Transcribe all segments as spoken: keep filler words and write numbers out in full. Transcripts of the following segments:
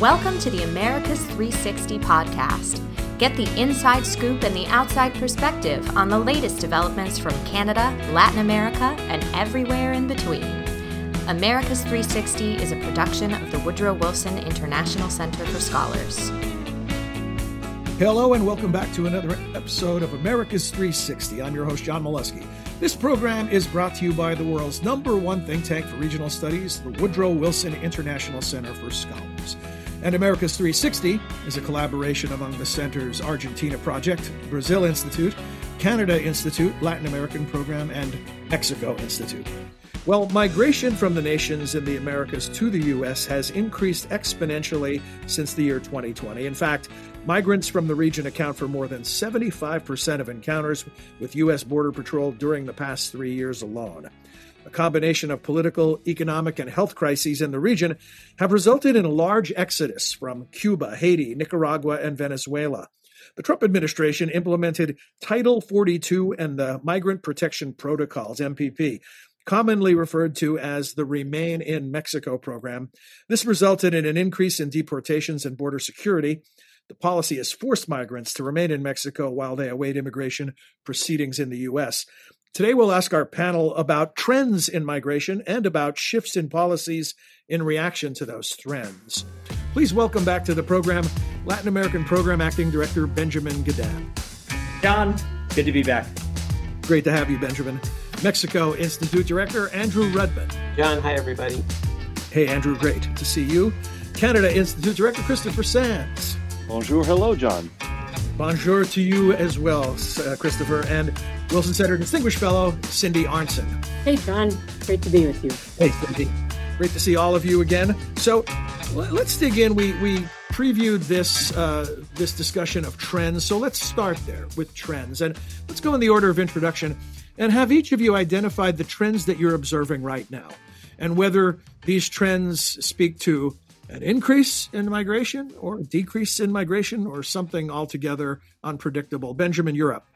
Welcome to the Americas three sixty podcast. Get the inside scoop and the outside perspective on the latest developments from Canada, Latin America, and everywhere in between. Americas three sixty is a production of the Woodrow Wilson International Center for Scholars. Hello and welcome back to another episode of Americas three sixty. I'm your host, John Molesky. This program is brought to you by the world's number one think tank for regional studies, the Woodrow Wilson International Center for Scholars. And Americas three sixty is a collaboration among the Center's Argentina Project, Brazil Institute, Canada Institute, Latin American Program, and Mexico Institute. Well, migration from the nations in the Americas to the U S has increased exponentially since the year twenty twenty. In fact, migrants from the region account for more than seventy-five percent of encounters with U S Border Patrol during the past three years alone. A combination of political, economic, and health crises in the region have resulted in a large exodus from Cuba, Haiti, Nicaragua, and Venezuela. The Trump administration implemented Title forty-two and the Migrant Protection Protocols, M P P, commonly referred to as the Remain in Mexico program. This resulted in an increase in deportations and border security. The policy has forced migrants to remain in Mexico while they await immigration proceedings in the U S. Today, we'll ask our panel about trends in migration and about shifts in policies in reaction to those trends. Please welcome back to the program, Latin American Program Acting Director Benjamin Gedan. John, good to be back. Great to have you, Benjamin. Mexico Institute Director Andrew Rudman. John, hi, everybody. Hey, Andrew, great to see you. Canada Institute Director Christopher Sands. Bonjour, hello, John. Bonjour to you as well, uh, Christopher, and Wilson Center Distinguished Fellow, Cindy Arnson. Hey, John. Great to be with you. Hey, Cindy. Great to see all of you again. So let's dig in. We we previewed this uh, this discussion of trends, so let's start there with trends. And let's go in the order of introduction and have each of you identified the trends that you're observing right now and whether these trends speak to an increase in migration or a decrease in migration or something altogether unpredictable. Benjamin, you're up.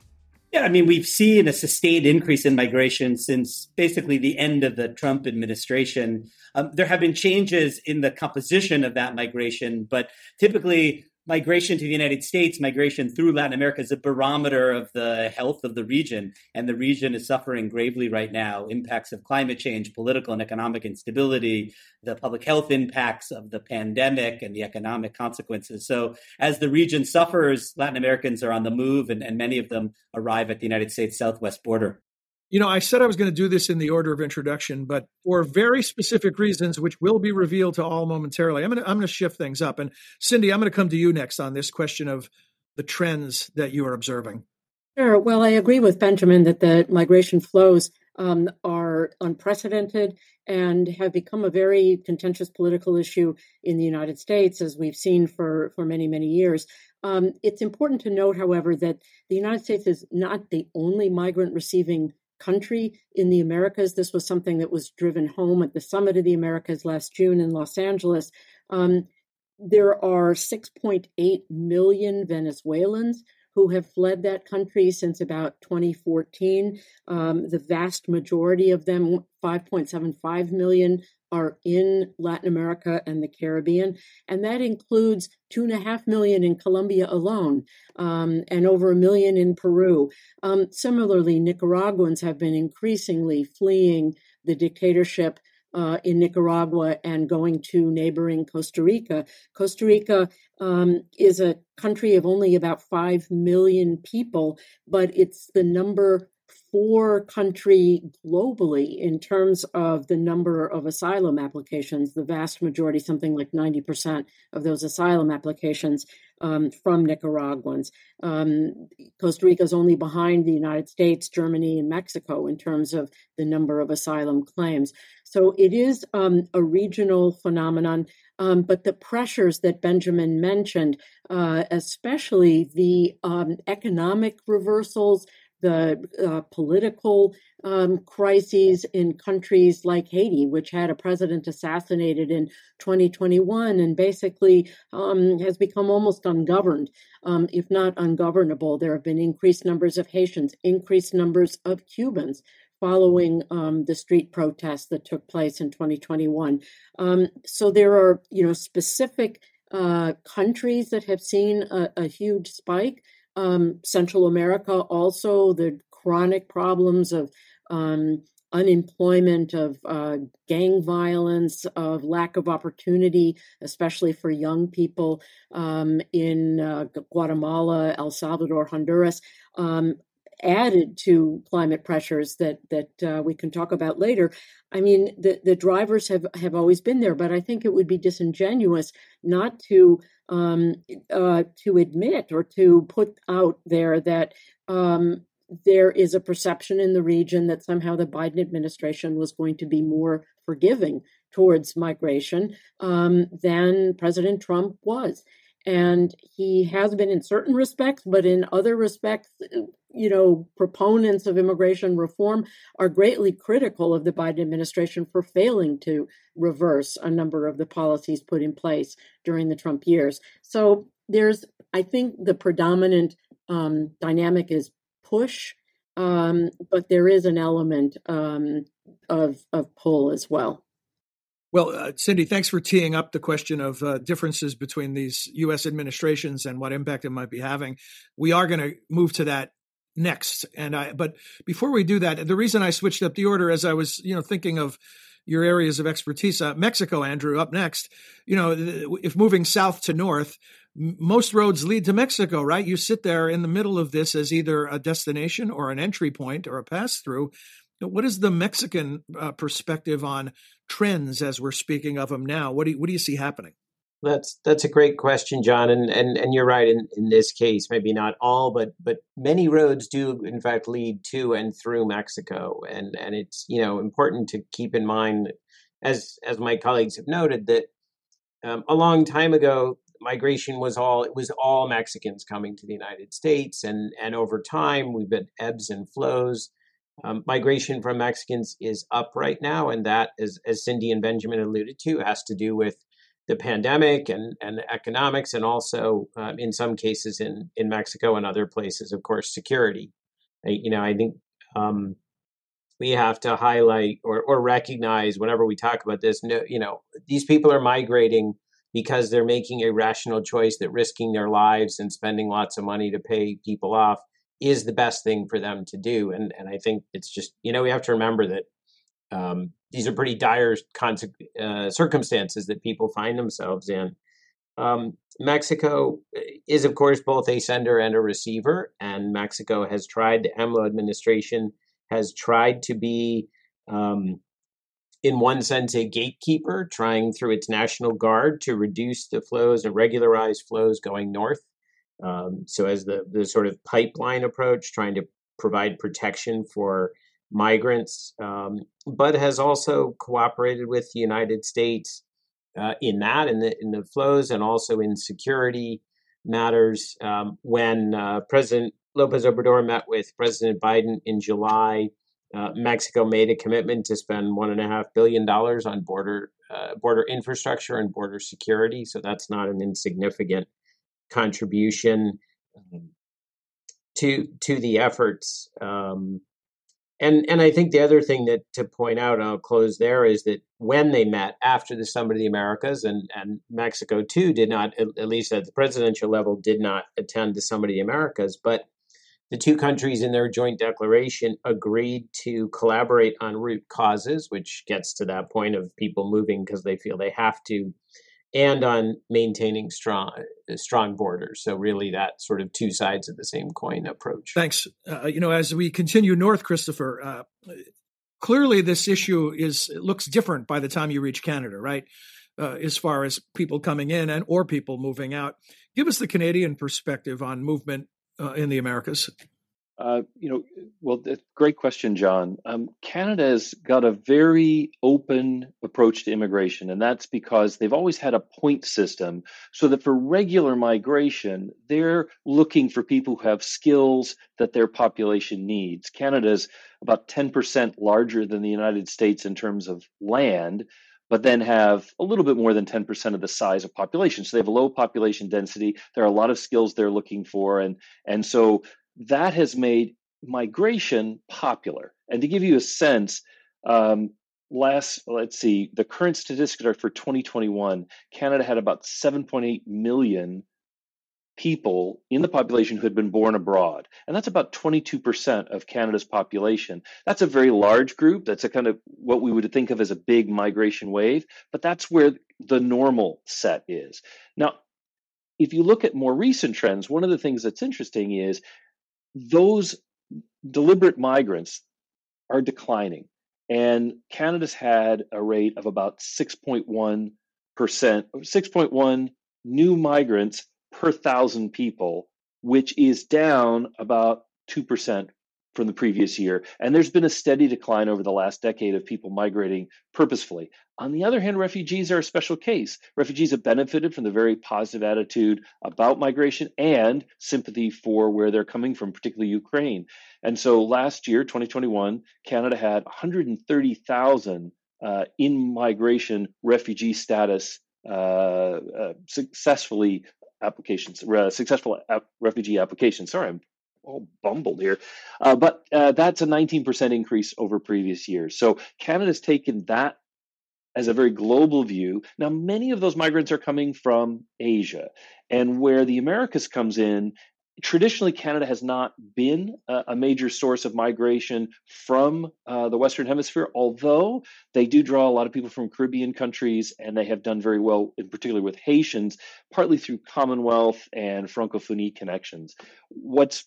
Yeah, I mean, we've seen a sustained increase in migration since basically the end of the Trump administration. Um, there have been changes in the composition of that migration, but typically migration to the United States, migration through Latin America is a barometer of the health of the region. And the region is suffering gravely right now. Impacts of climate change, political and economic instability, the public health impacts of the pandemic and the economic consequences. So as the region suffers, Latin Americans are on the move and, and many of them arrive at the United States southwest border. You know, I said I was going to do this in the order of introduction, but for very specific reasons, which will be revealed to all momentarily, I'm going to, I'm going to shift things up. And Cindy, I'm going to come to you next on this question of the trends that you are observing. Sure. Well, I agree with Benjamin that the migration flows um, are unprecedented and have become a very contentious political issue in the United States, as we've seen for, for many, many years. Um, it's important to note, however, that the United States is not the only migrant receiving country in the Americas. This was something that was driven home at the Summit of the Americas last June in Los Angeles. Um, there are six point eight million Venezuelans who have fled that country since about twenty fourteen. Um, the vast majority of them, five point seven five million, are in Latin America and the Caribbean. And that includes two and a half million in Colombia alone, um, and over a million in Peru. Um, similarly, Nicaraguans have been increasingly fleeing the dictatorship uh, in Nicaragua and going to neighboring Costa Rica. Costa Rica um, is a country of only about five million people, but it's the number four country globally in terms of the number of asylum applications, the vast majority, something like ninety percent of those asylum applications um, from Nicaraguans. Um, Costa Rica is only behind the United States, Germany, and Mexico in terms of the number of asylum claims. So it is um, a regional phenomenon, um, but the pressures that Benjamin mentioned, uh, especially the um, economic reversals, the uh, political um, crises in countries like Haiti, which had a president assassinated in twenty twenty-one and basically um, has become almost ungoverned, um, if not ungovernable. There have been increased numbers of Haitians, increased numbers of Cubans following um, the street protests that took place in twenty twenty-one. Um, so there are, you know, specific uh, countries that have seen a, a huge spike. Um, Central America also, the chronic problems of um, unemployment, of uh, gang violence, of lack of opportunity, especially for young people um, in uh, Guatemala, El Salvador, Honduras, um, added to climate pressures that that uh, we can talk about later. I mean, the, the drivers have, have always been there, but I think it would be disingenuous not to um, uh, to admit or to put out there that um, there is a perception in the region that somehow the Biden administration was going to be more forgiving towards migration um, than President Trump was. And he has been in certain respects, but in other respects, you know, proponents of immigration reform are greatly critical of the Biden administration for failing to reverse a number of the policies put in place during the Trump years. So there's, I think the predominant um, dynamic is push, um, but there is an element um, of, of pull as well. Well, uh, Cindy, thanks for teeing up the question of uh, differences between these U S administrations and what impact it might be having. We are going to move to that next. And I, but before we do that, the reason I switched up the order as I was, you know, thinking of your areas of expertise, uh, Mexico, Andrew, up next, you know, if moving south to north, most roads lead to Mexico, right? You sit there in the middle of this as either a destination or an entry point or a pass through. What is the Mexican uh, perspective on trends as we're speaking of them now? What do you, what do you see happening? That's that's a great question, John, and and and you're right. In, in this case, maybe not all, but but many roads do in fact lead to and through Mexico, and and it's you know important to keep in mind, as as my colleagues have noted, that um, a long time ago migration was all it was all Mexicans coming to the United States, and and over time we've been ebbs and flows. Um, migration from Mexicans is up right now, and that, is, as Cindy and Benjamin alluded to, has to do with the pandemic and, and economics, and also, um, in some cases, in, in Mexico and other places, of course, security. I, you know, I think um, we have to highlight or, or recognize whenever we talk about this, no, you know, these people are migrating because they're making a rational choice that risking their lives and spending lots of money to pay people off is the best thing for them to do. And and I think it's just, you know, we have to remember that um, these are pretty dire con- uh, circumstances that people find themselves in. Um, Mexico is, of course, both a sender and a receiver. And Mexico has tried, the AMLO administration has tried to be, um, in one sense, a gatekeeper, trying through its National Guard to reduce the flows and regularize flows going north. Um, so as the, the sort of pipeline approach, trying to provide protection for migrants, um, but has also cooperated with the United States uh, in that, in the, in the flows, and also in security matters. Um, when uh, President López Obrador met with President Biden in July, uh, Mexico made a commitment to spend one and a half billion dollars on border uh, border infrastructure and border security. So that's not an insignificant contribution um, to to the efforts, um, and and I think the other thing that to point out, and I'll close there, is that when they met after the Summit of the Americas, and and Mexico too did not, at least at the presidential level, did not attend the Summit of the Americas, but the two countries in their joint declaration agreed to collaborate on root causes, which gets to that point of people moving because they feel they have to, and on maintaining strong strong borders. So really that sort of two sides of the same coin approach. Thanks. Uh, you know, as we continue north, Christopher, uh, clearly this issue is it looks different by the time you reach Canada, right? Uh, as far as people coming in and or people moving out. Give us the Canadian perspective on movement uh, in the Americas. Uh, you know, well, great question, John. Um, Canada's got a very open approach to immigration, and that's because they've always had a point system so that for regular migration, they're looking for people who have skills that their population needs. Canada's about ten percent larger than the United States in terms of land, but then have a little bit more than ten percent of the size of population. So they have a low population density. There are a lot of skills they're looking for, and and so that has made migration popular. And to give you a sense, um, last, let's see, the current statistics are for twenty twenty-one. Canada had about seven point eight million people in the population who had been born abroad. And that's about twenty-two percent of Canada's population. That's a very large group. That's a kind of what we would think of as a big migration wave, but that's where the normal set is. Now, if you look at more recent trends, one of the things that's interesting is those deliberate migrants are declining. And Canada's had a rate of about six point one percent, six point one new migrants per thousand people, which is down about two percent from the previous year. And there's been a steady decline over the last decade of people migrating purposefully. On the other hand, refugees are a special case. Refugees have benefited from the very positive attitude about migration and sympathy for where they're coming from, particularly Ukraine. And so last year, twenty twenty-one, Canada had one hundred thirty thousand uh, in migration refugee status uh, uh, successfully applications, uh, successful ap- refugee applications. Sorry, I'm all bumbled here, uh, but uh, that's a nineteen percent increase over previous years. So Canada's taken that as a very global view. Now, many of those migrants are coming from Asia, and where the Americas comes in, traditionally Canada has not been a, a major source of migration from uh, the Western Hemisphere, although they do draw a lot of people from Caribbean countries, and they have done very well, in particular with Haitians, partly through Commonwealth and Francophonie connections. What's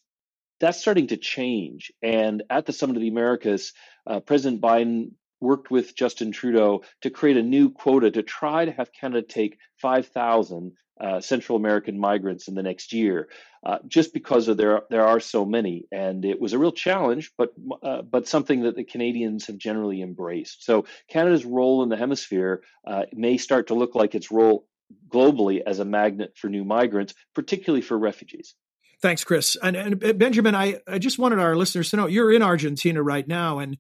That's starting to change. And at the Summit of the Americas, uh, President Biden worked with Justin Trudeau to create a new quota to try to have Canada take five thousand uh, Central American migrants in the next year, uh, just because of there there are so many. And it was a real challenge, but uh, but something that the Canadians have generally embraced. So Canada's role in the hemisphere uh, may start to look like its role globally as a magnet for new migrants, particularly for refugees. Thanks, Chris. And, and Benjamin, I, I just wanted our listeners to know you're in Argentina right now, and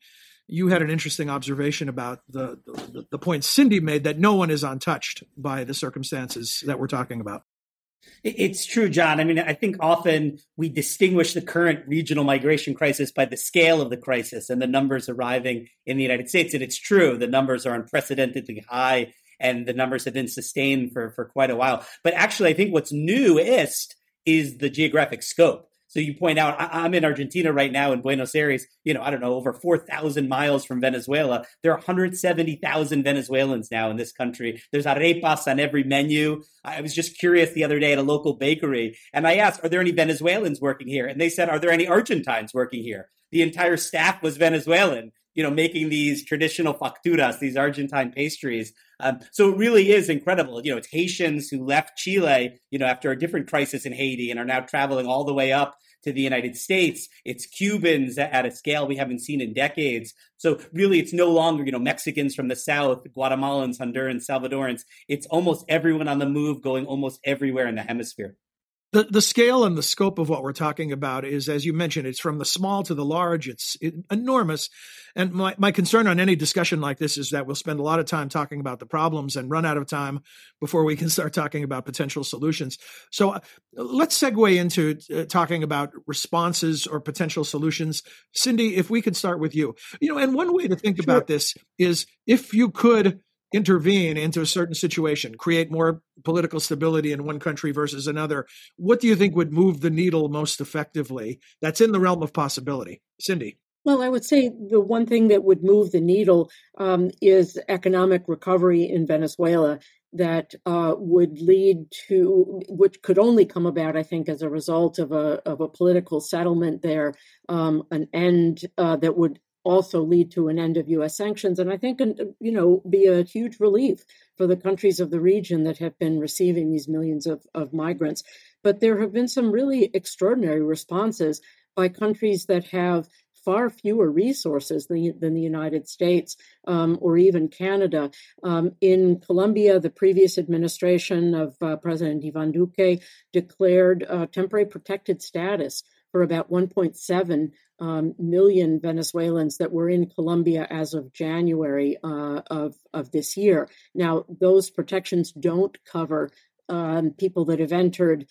you had an interesting observation about the, the, the point Cindy made that no one is untouched by the circumstances that we're talking about. It's true, John. I mean, I think often we distinguish the current regional migration crisis by the scale of the crisis and the numbers arriving in the United States. And it's true, the numbers are unprecedentedly high, and the numbers have been sustained for, for quite a while. But actually, I think what's newest is the geographic scope. So you point out, I- I'm in Argentina right now in Buenos Aires, you know, I don't know, over four thousand miles from Venezuela. There are one hundred seventy thousand Venezuelans now in this country. There's arepas on every menu. I was just curious the other day at a local bakery, and I asked, are there any Venezuelans working here? And they said, are there any Argentines working here? The entire staff was Venezuelan, you know, making these traditional facturas, these Argentine pastries. Um, so it really is incredible. You know, it's Haitians who left Chile, you know, after a different crisis in Haiti and are now traveling all the way up to the United States. It's Cubans at a scale we haven't seen in decades. So really, it's no longer, you know, Mexicans from the South, Guatemalans, Hondurans, Salvadorans. It's almost everyone on the move going almost everywhere in the hemisphere. The the scale and the scope of what we're talking about is, as you mentioned, it's from the small to the large. It's it, enormous. And my, my concern on any discussion like this is that we'll spend a lot of time talking about the problems and run out of time before we can start talking about potential solutions. So uh, let's segue into uh, talking about responses or potential solutions. Cindy, if we could start with you. You know, and one way to think Sure. about this is if you could intervene into a certain situation, create more political stability in one country versus another, what do you think would move the needle most effectively? That's in the realm of possibility. Cindy. Well, I would say the one thing that would move the needle um, is economic recovery in Venezuela that uh, would lead to, which could only come about, I think, as a result of a, of a political settlement there, um, an end uh, that would also lead to an end of U S sanctions, and I think, you know, be a huge relief for the countries of the region that have been receiving these millions of, of migrants. But there have been some really extraordinary responses by countries that have far fewer resources than, than the United States um, or even Canada. Um, in Colombia, the previous administration of uh, President Iván Duque declared uh, temporary protected status for about one point seven um, million Venezuelans that were in Colombia as of January uh, of, of this year. Now, those protections don't cover um, people that have entered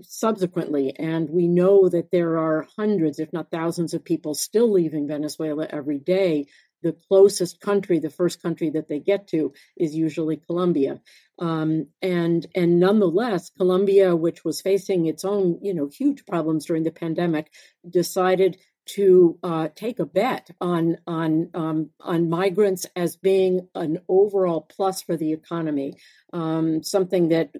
subsequently, and we know that there are hundreds, if not thousands, of people still leaving Venezuela every day the closest country, the first country that they get to, is usually Colombia. Um, and and nonetheless, Colombia, which was facing its own, you know, huge problems during the pandemic, decided to uh, take a bet on on um, on migrants as being an overall plus for the economy, um, something that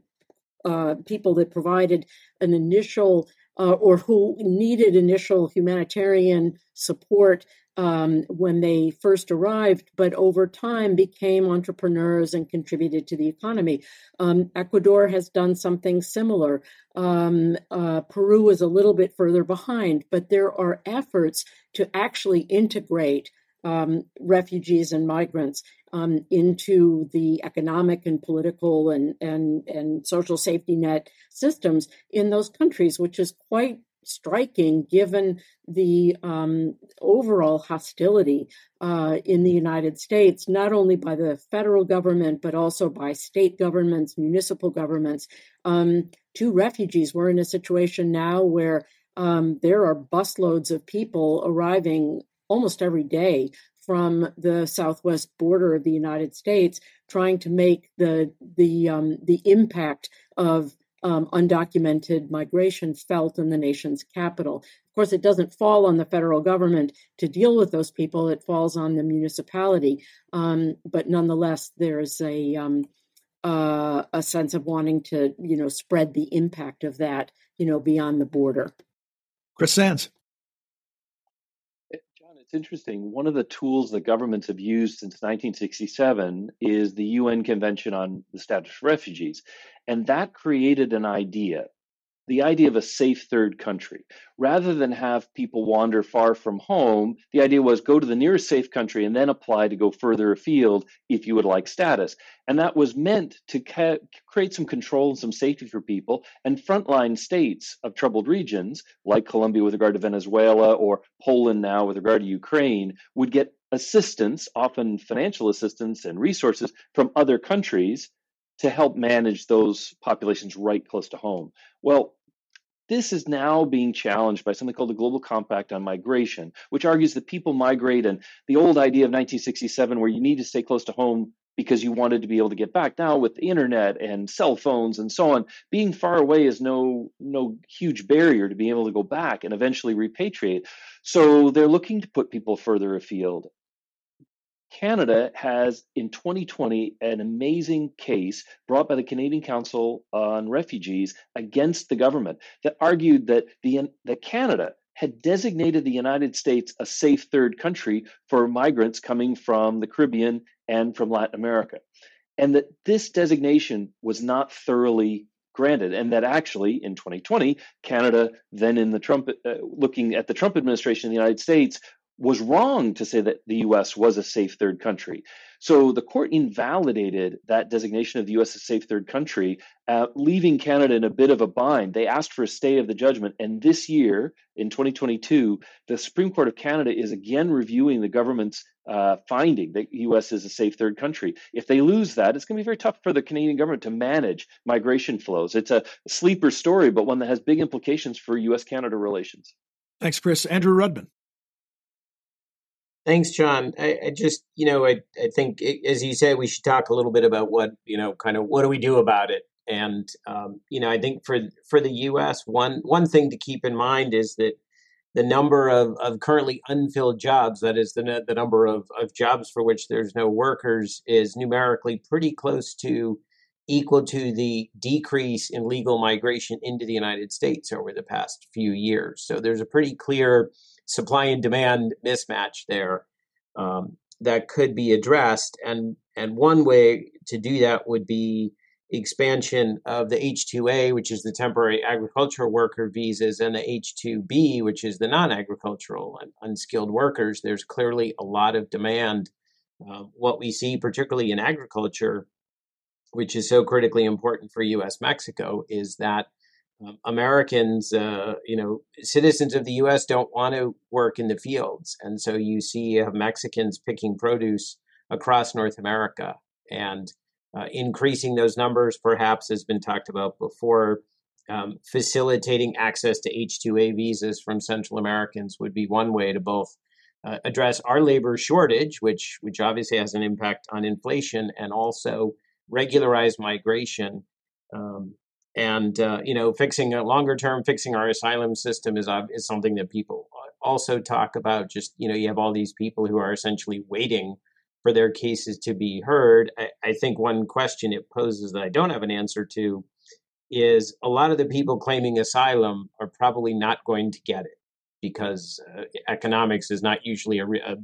uh, people that provided an initial uh, or who needed initial humanitarian support Um, when they first arrived, but over time became entrepreneurs and contributed to the economy. Um, Ecuador has done something similar. Um, uh, Peru is a little bit further behind, but there are efforts to actually integrate um, refugees and migrants um, into the economic and political and, and, and social safety net systems in those countries, which is quite striking given the um, overall hostility uh, in the United States, not only by the federal government, but also by state governments, municipal governments, um, to refugees. We're in a situation now where um, there are busloads of people arriving almost every day from the southwest border of the United States, trying to make the, the, um, the impact of Um, undocumented migration felt in the nation's capital. Of course, it doesn't fall on the federal government to deal with those people. It falls on the municipality. Um, but nonetheless, there's a um, uh, a sense of wanting to, you know, spread the impact of that, you know, beyond the border. Chris Sands. John, it's interesting. One of the tools that governments have used since nineteen sixty-seven is the U N Convention on the Status of Refugees. And that created an idea, the idea of a safe third country. Rather than have people wander far from home, the idea was go to the nearest safe country and then apply to go further afield if you would like status. And that was meant to ca- create some control and some safety for people. And frontline states of troubled regions, like Colombia with regard to Venezuela or Poland now with regard to Ukraine, would get assistance, often financial assistance and resources from other countries, to help manage those populations right close to home. Well, this is now being challenged by something called the Global Compact on Migration, which argues that people migrate, and the old idea of nineteen sixty-seven where you need to stay close to home because you wanted to be able to get back. Now with the internet and cell phones and so on, being far away is no, no huge barrier to being able to go back and eventually repatriate. So they're looking to put people further afield. Canada has, in twenty twenty, an amazing case brought by the Canadian Council on Refugees against the government that argued that the that Canada had designated the United States a safe third country for migrants coming from the Caribbean and from Latin America, and that this designation was not thoroughly granted, and that actually in twenty twenty, Canada, then in the Trump, uh, looking at the Trump administration in the United States, was wrong to say that the U S was a safe third country. So the court invalidated that designation of the U S as a safe third country, uh, leaving Canada in a bit of a bind. They asked for a stay of the judgment. And this year, in twenty twenty-two, the Supreme Court of Canada is again reviewing the government's uh, finding that the U S is a safe third country. If they lose that, it's going to be very tough for the Canadian government to manage migration flows. It's a sleeper story, but one that has big implications for U S-Canada relations. Thanks, Chris. Andrew Rudman. Thanks, John. I, I just, you know, I, I think, as you say, we should talk a little bit about what, you know, kind of what do we do about it? And, um, you know, I think for for the U S, one one thing to keep in mind is that the number of, of currently unfilled jobs, that is the, the number of, of jobs for which there's no workers, is numerically pretty close to equal to the decrease in legal migration into the United States over the past few years. So there's a pretty clear supply and demand mismatch there um, that could be addressed. And and one way to do that would be expansion of the H two A, which is the temporary agricultural worker visas, and the H two B, which is the non-agricultural and unskilled workers. There's clearly a lot of demand. Uh, what we see, particularly in agriculture, which is so critically important for U S-Mexico, is that Um, Americans, uh, you know, citizens of the U S don't want to work in the fields. And so you see you have Mexicans picking produce across North America, and uh, increasing those numbers, perhaps, has been talked about before. Um, facilitating access to H two A visas from Central Americans would be one way to both uh, address our labor shortage, which which obviously has an impact on inflation, and also regularize migration. Um, and, uh, you know, fixing a longer term, fixing our asylum system is, uh, is something that people also talk about. Just, you know, you have all these people who are essentially waiting for their cases to be heard. I, I think one question it poses that I don't have an answer to is a lot of the people claiming asylum are probably not going to get it because uh, economics is not usually a, re- a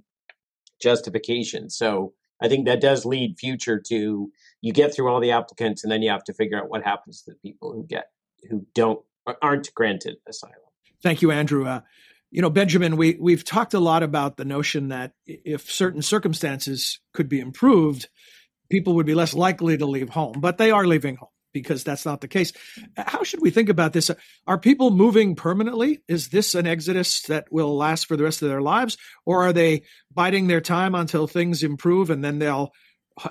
justification. So I think that does lead future to you get through all the applicants and then you have to figure out what happens to the people who get who don't aren't granted asylum. Thank you, Andrew. Uh, You know, Benjamin, we, we've talked a lot about the notion that if certain circumstances could be improved, people would be less likely to leave home, but they are leaving home because that's not the case. How should we think about this? Are people moving permanently? Is this an exodus that will last for the rest of their lives? Or are they biding their time until things improve and then they'll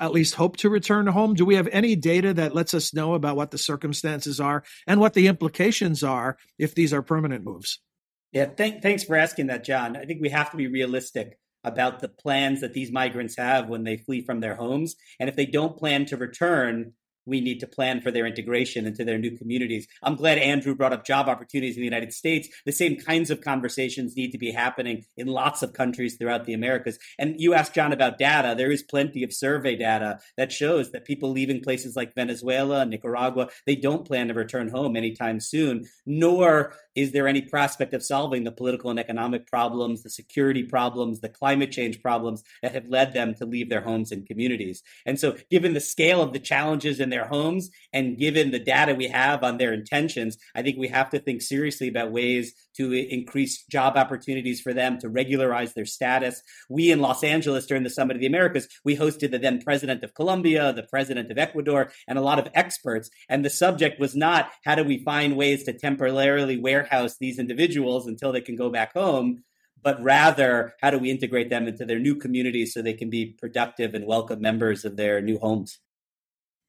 at least hope to return home? Do we have any data that lets us know about what the circumstances are and what the implications are if these are permanent moves? Yeah, thank, thanks for asking that, John. I think we have to be realistic about the plans that these migrants have when they flee from their homes. And if they don't plan to return, we need to plan for their integration into their new communities. I'm glad Andrew brought up job opportunities in the United States. The same kinds of conversations need to be happening in lots of countries throughout the Americas. And you asked John about data. There is plenty of survey data that shows that people leaving places like Venezuela and Nicaragua, they don't plan to return home anytime soon, nor is there any prospect of solving the political and economic problems, the security problems, the climate change problems that have led them to leave their homes and communities. And so given the scale of the challenges in their homes and given the data we have on their intentions, I think we have to think seriously about ways to increase job opportunities for them, to regularize their status. We in Los Angeles during the Summit of the Americas, we hosted the then president of Colombia, the president of Ecuador, and a lot of experts. And the subject was not how do we find ways to temporarily warehouse these individuals until they can go back home, but rather how do we integrate them into their new communities so they can be productive and welcome members of their new homes.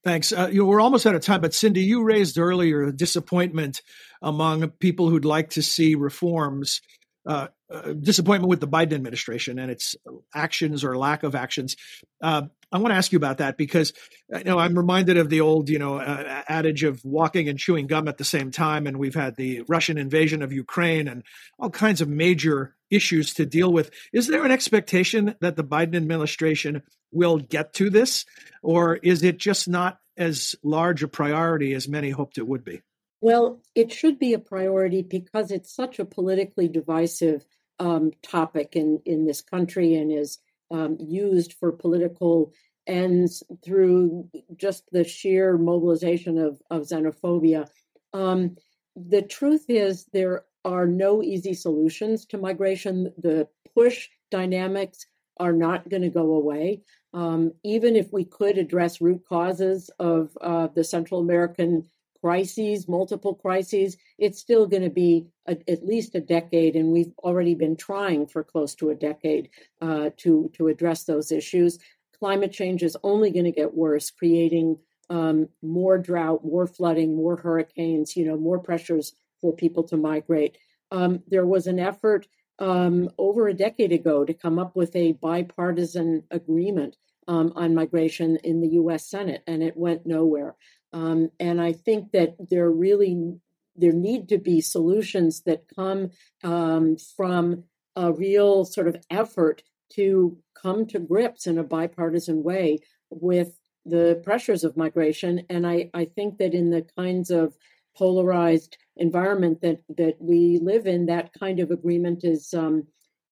Thanks. Uh, you know, we're almost out of time, but Cindy, you raised earlier disappointment among people who'd like to see reforms, uh, uh, disappointment with the Biden administration and its actions or lack of actions. Uh, I want to ask you about that because you know, I'm reminded of the old you know, uh, adage of walking and chewing gum at the same time, and we've had the Russian invasion of Ukraine and all kinds of major issues to deal with. Is there an expectation that the Biden administration will get to this, or is it just not as large a priority as many hoped it would be? Well, it should be a priority because it's such a politically divisive um, topic in, in this country and is um, used for political ends through just the sheer mobilization of, of xenophobia. Um, the truth is there are no easy solutions to migration. The push dynamics are not going to go away. Um, even if we could address root causes of uh, the Central American crises, multiple crises, it's still going to be a, at least a decade. And we've already been trying for close to a decade uh, to, to address those issues. Climate change is only going to get worse, creating um, more drought, more flooding, more hurricanes, you know, more pressures for people to migrate. Um, there was an effort um, over a decade ago to come up with a bipartisan agreement um, on migration in the U S Senate, and it went nowhere. Um, and I think that there really, there need to be solutions that come um, from a real sort of effort to come to grips in a bipartisan way with the pressures of migration. And I, I think that in the kinds of polarized environment that, that we live in, that kind of agreement is um,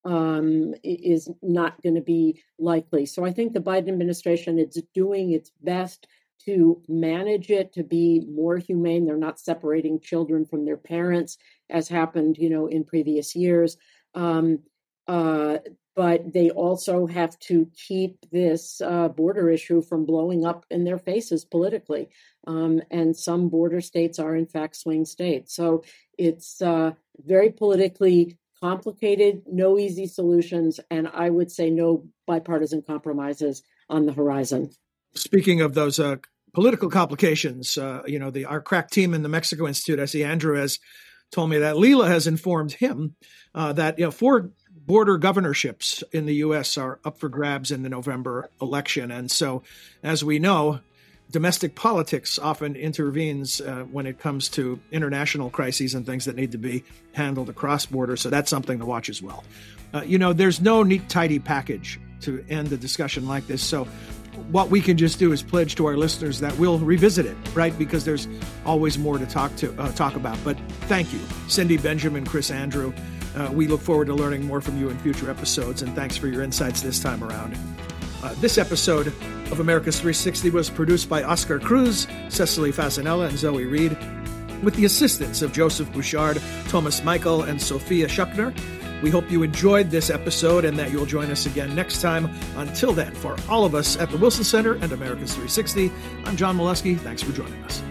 um, is not going to be likely. So I think the Biden administration is doing its best to manage it, to be more humane. They're not separating children from their parents, as happened, you know, in previous years. Um, uh, but they also have to keep this uh, border issue from blowing up in their faces politically. Um, and some border states are, in fact, swing states. So it's uh, very politically complicated, no easy solutions, and I would say no bipartisan compromises on the horizon. Speaking of those uh, political complications, uh, you know, the our crack team in the Mexico Institute, I see Andrew has told me that Leila has informed him uh, that, you know, for border governorships in the U S are up for grabs in the November election. And so, as we know, domestic politics often intervenes uh, when it comes to international crises and things that need to be handled across borders. So that's something to watch as well. Uh, you know, there's no neat, tidy package to end a discussion like this. So what we can just do is pledge to our listeners that we'll revisit it, right? Because there's always more to talk to uh, talk about. But thank you, Cindy, Benjamin, Chris, Andrew. Uh, we look forward to learning more from you in future episodes, and thanks for your insights this time around. Uh, this episode of America's three sixty was produced by Oscar Cruz, Cecily Fasinella, and Zoe Reed, with the assistance of Joseph Bouchard, Thomas Michael, and Sophia Schuckner. We hope you enjoyed this episode and that you'll join us again next time. Until then, for all of us at the Wilson Center and America's three sixty, I'm John Molesky. Thanks for joining us.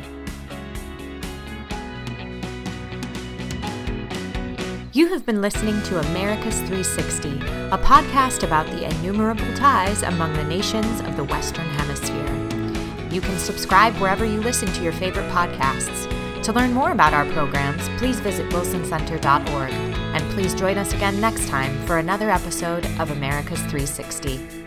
You have been listening to America's three sixty, a podcast about the innumerable ties among the nations of the Western Hemisphere. You can subscribe wherever you listen to your favorite podcasts. To learn more about our programs, please visit wilson center dot org. And please join us again next time for another episode of America's three sixty.